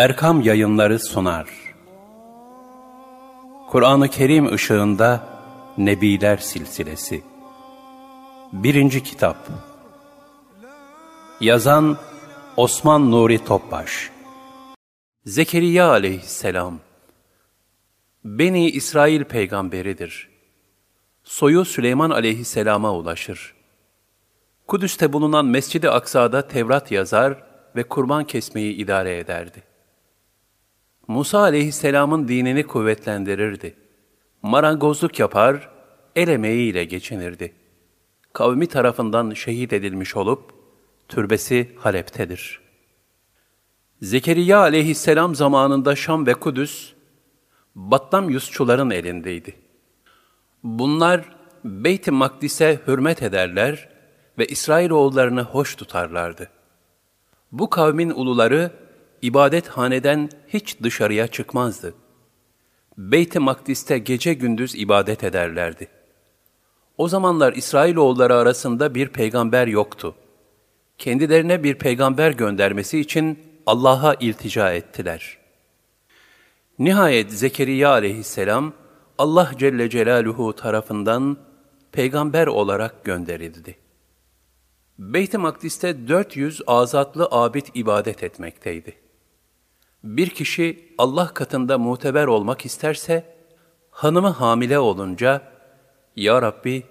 Erkam Yayınları sunar. Kur'an-ı Kerim ışığında Nebiler Silsilesi. 1. Kitap. Yazan Osman Nuri Topbaş. Zekeriyya Aleyhisselam Beni İsrail peygamberidir. Soyu Süleyman Aleyhisselam'a ulaşır. Kudüs'te bulunan Mescid-i Aksa'da Tevrat yazar ve kurban kesmeyi idare ederdi. Musa Aleyhisselam'ın dinini kuvvetlendirirdi. Marangozluk yapar, el emeğiyle geçinirdi. Kavmi tarafından şehit edilmiş olup, türbesi Halep'tedir. Zekeriyya Aleyhisselam zamanında Şam ve Kudüs, Batlamyusçuların elindeydi. Bunlar Beyt-i Makdis'e hürmet ederler ve İsrailoğullarını hoş tutarlardı. Bu kavmin uluları ibadethaneden hiç dışarıya çıkmazdı. Beyt-i Makdis'te gece gündüz ibadet ederlerdi. O zamanlar İsrailoğulları arasında bir peygamber yoktu. Kendilerine bir peygamber göndermesi için Allah'a iltica ettiler. Nihayet Zekeriyya Aleyhisselam Allah Celle Celaluhu tarafından peygamber olarak gönderildi. Beyt-i Makdis'te 400 azatlı abid ibadet etmekteydi. Bir kişi Allah katında muteber olmak isterse, hanımı hamile olunca, ''Ya Rabbi,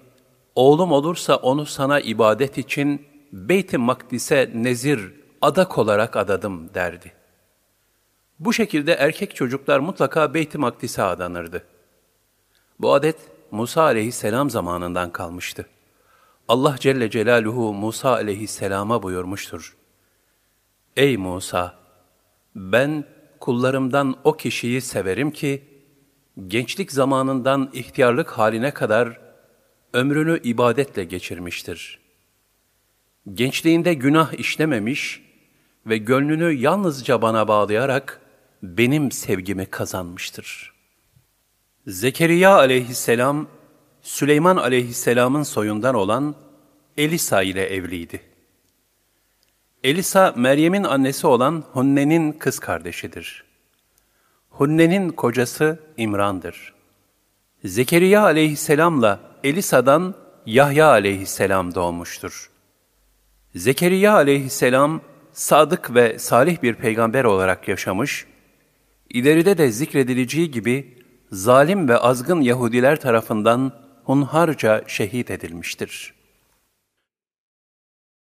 oğlum olursa onu sana ibadet için Beyt-i Makdis'e nezir, adak olarak adadım.'' derdi. Bu şekilde erkek çocuklar mutlaka Beyt-i Makdis'e adanırdı. Bu adet Musa Aleyhisselam zamanından kalmıştı. Allah Celle Celaluhu Musa Aleyhisselam'a buyurmuştur. Ey Musa! Ben kullarımdan o kişiyi severim ki, gençlik zamanından ihtiyarlık haline kadar ömrünü ibadetle geçirmiştir. Gençliğinde günah işlememiş ve gönlünü yalnızca bana bağlayarak benim sevgimi kazanmıştır. Zekeriyya Aleyhisselam, Süleyman Aleyhisselam'ın soyundan olan Elisa ile evliydi. Elisa, Meryem'in annesi olan Hunne'nin kız kardeşidir. Hunne'nin kocası İmran'dır. Zekeriyya Aleyhisselam'la Elisa'dan Yahya Aleyhisselam doğmuştur. Zekeriyya Aleyhisselam, sadık ve salih bir peygamber olarak yaşamış, ileride de zikredileceği gibi zalim ve azgın Yahudiler tarafından hunharca şehit edilmiştir.